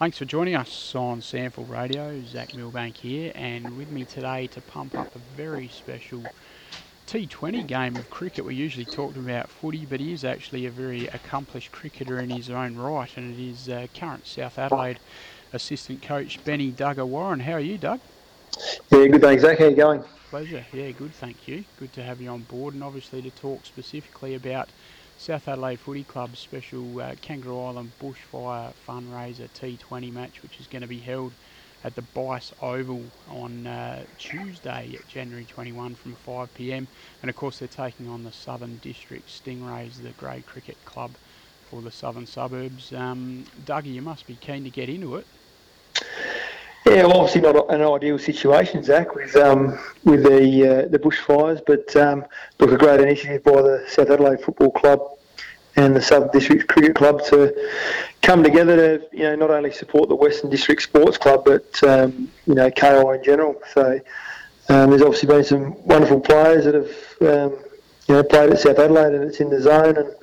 Thanks for joining us on Sample Radio. Zach Milbank here, and with me today to pump up a very special T20 game of cricket. We usually talked about footy, but he is actually a very accomplished cricketer in his own right, and it is current South Adelaide assistant coach Benny Duggar-Warren. How are you, Doug? Yeah, good thanks, Zach. How are you going? Pleasure. Yeah, good, thank you. Good to have you on board, and obviously to talk specifically about South Adelaide Footy Club's special Kangaroo Island bushfire fundraiser T20 match, which is going to be held at the Bice Oval on Tuesday, January 21 from 5pm. And of course they're taking on the Southern District Stingrays, the grey cricket club for the southern suburbs. Dougie, you must be keen to get into it. Yeah, well, obviously not an ideal situation, Zach, with the bushfires, but look, a great initiative by the South Adelaide Football Club and the Southern District Cricket Club to come together to, you know, not only support the Western District Sports Club, but you know, KI in general. So there's obviously been some wonderful players that have you know, played at South Adelaide, and it's in the zone, and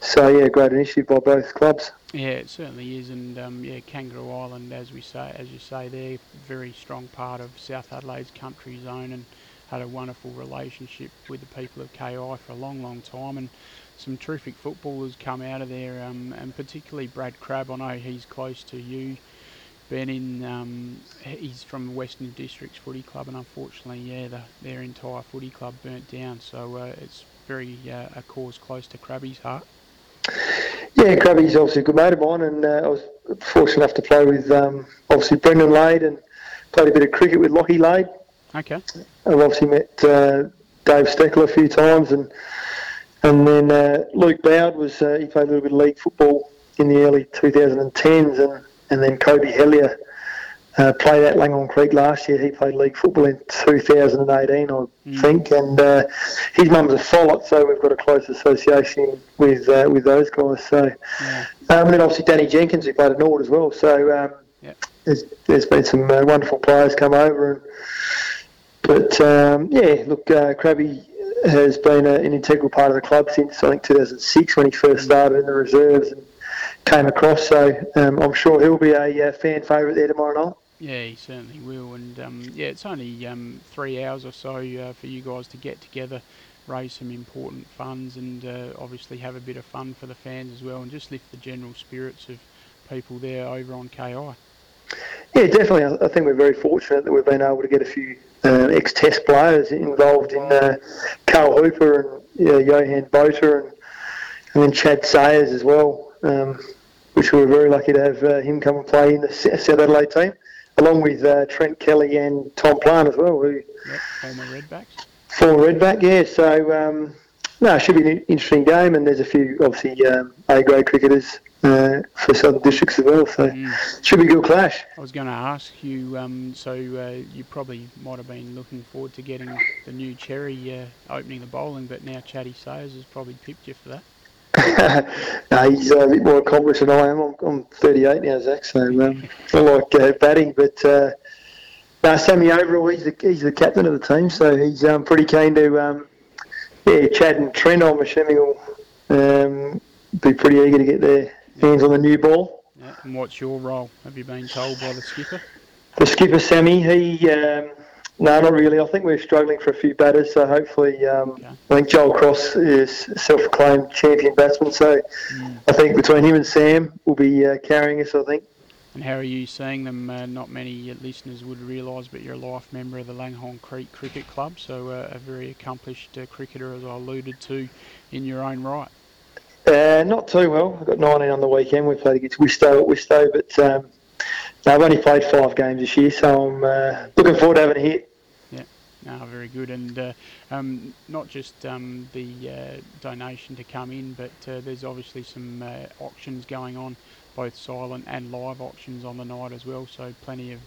so yeah, great initiative by both clubs. Yeah, it certainly is, and yeah, Kangaroo Island, as you say, they're a very strong part of South Adelaide's country zone, and had a wonderful relationship with the people of KI for a long, long time, and some terrific footballers come out of there, and particularly Brad Crabb. I know he's close to you, Ben. He's from the Western Districts Footy Club, and unfortunately, yeah, their entire footy club burnt down, so it's very a cause close to Crabby's heart. Yeah, Crabby's obviously a good mate of mine, and I was fortunate enough to play with obviously Brendan Lade, and played a bit of cricket with Lockie Lade. Okay. I've obviously met Dave Steckler a few times, and then Luke Bowd was he played a little bit of league football in the early 2010s, and then Kobe Hellier played at Langhorne Creek last year. He played league football in 2018, I think, and his mum's a Follett, so we've got a close association with those guys. So, and then obviously Danny Jenkins, who played at Norwood as well. So there's been some wonderful players come over, but yeah, look, Crabby has been an integral part of the club since I think 2006 when he first started in the reserves and came across. So I'm sure he'll be a fan favourite there tomorrow night. Yeah, he certainly will, and yeah, it's only 3 hours or so for you guys to get together, raise some important funds, and obviously have a bit of fun for the fans as well, and just lift the general spirits of people there over on KI. Yeah, definitely. I think we're very fortunate that we've been able to get a few ex-Test players involved in Carl Hooper and Johan Bota, and then Chad Sayers as well, which we were very lucky to have him come and play in the South Adelaide team, along with Trent Kelly and Tom Plan as well, who former Redbacks. Former Redback, yeah. So no, it should be an interesting game, and there's a few obviously A-grade cricketers for Southern Districts as well, so should be a good clash. I was going to ask you, so you probably might have been looking forward to getting the new Cherry opening the bowling, but now Chaddy Sayers has probably pipped you for that. No, he's a bit more accomplished than I am. I'm 38 now, Zach, so I like batting. But no, Sammy Overall, he's the captain of the team, so he's pretty keen to. Yeah, Chad and Trent, I'm assuming, will be pretty eager to get their hands on the new ball. Yeah. And what's your role? Have you been told by the skipper? The skipper, Sammy, he. No, not really. I think we're struggling for a few batters, so hopefully I think Joel Cross is self-proclaimed champion batsman, so I think between him and Sam will be carrying us, I think. And how are you seeing them? Not many listeners would realise, but you're a life member of the Langhorne Creek Cricket Club, so a very accomplished cricketer, as I alluded to, in your own right. Not too well. I got 19 on the weekend. We played against Wistow at Wistow, but I've only played 5 games this year, so I'm looking forward to having a hit. No, very good, and not just the donation to come in, but there's obviously some auctions going on, both silent and live auctions on the night as well, so plenty of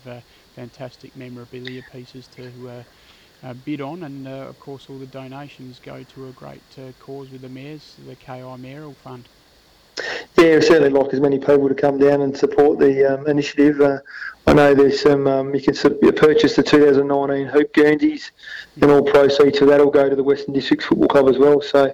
fantastic memorabilia pieces to bid on, and of course all the donations go to a great cause with the Mayors, the KI Mayoral Fund. Yeah, we certainly like as many people to come down and support the initiative. I know there's some, you can purchase the 2019 Hoop Guernseys, and all proceeds of that will go to the Western District Football Club as well. So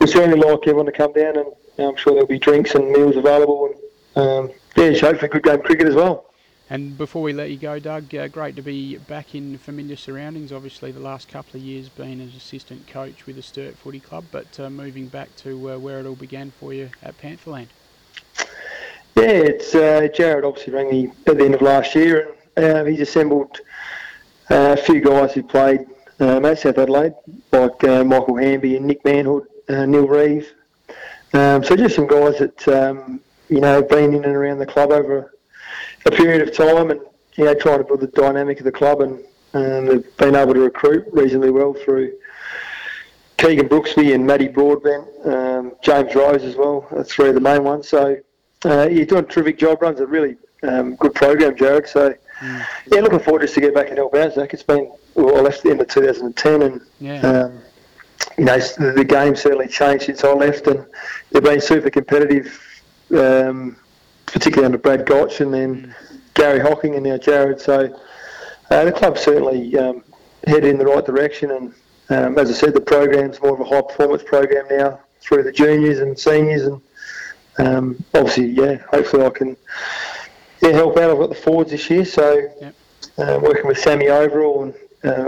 we certainly like everyone to come down, and I'm sure there'll be drinks and meals available, and yeah, showed for good game cricket as well. And before we let you go, Doug, great to be back in familiar surroundings. Obviously, the last couple of years being an assistant coach with the Sturt Footy Club, but moving back to where it all began for you at Pantherland. Yeah, it's Jared obviously rang me at the end of last year, and he's assembled a few guys who played at South Adelaide, like Michael Hanby and Nick Manhood, Neil Reeve. So just some guys that been in and around the club over a period of time, and trying to build the dynamic of the club, and they've been able to recruit reasonably well through Keegan Brooksby and Matty Broadbent, James Rose as well. That's three of the main ones. So you're doing a terrific job. Runs a really good program, Jared. So yeah, looking forward just to get back and help out, Zach. It's been I left at the end of 2010, and the game certainly changed since I left, and they've been super competitive. Particularly under Brad Gotch and then Gary Hocking and now Jared. So the club's certainly headed in the right direction, and as I said, the program's more of a high-performance program now through the juniors and seniors, and hopefully I can help out. I've got the forwards this year, so working with Sammy Overall and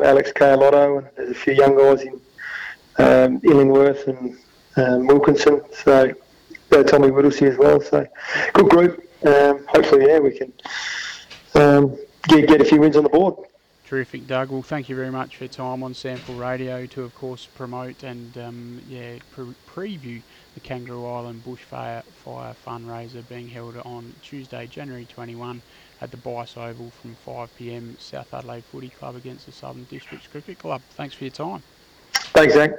Alex Carlotto, and there's a few young guys in Illingworth and Wilkinson, so... Tommy Whittlesey as well, so good group. Hopefully, we can get a few wins on the board. Terrific, Doug. Well, thank you very much for your time on Sample Radio to, of course, promote and preview the Kangaroo Island Bushfire fundraiser being held on Tuesday, January 21, at the Bice Oval from 5 p.m. South Adelaide Footy Club against the Southern Districts Cricket Club. Thanks for your time. Thanks, Zach.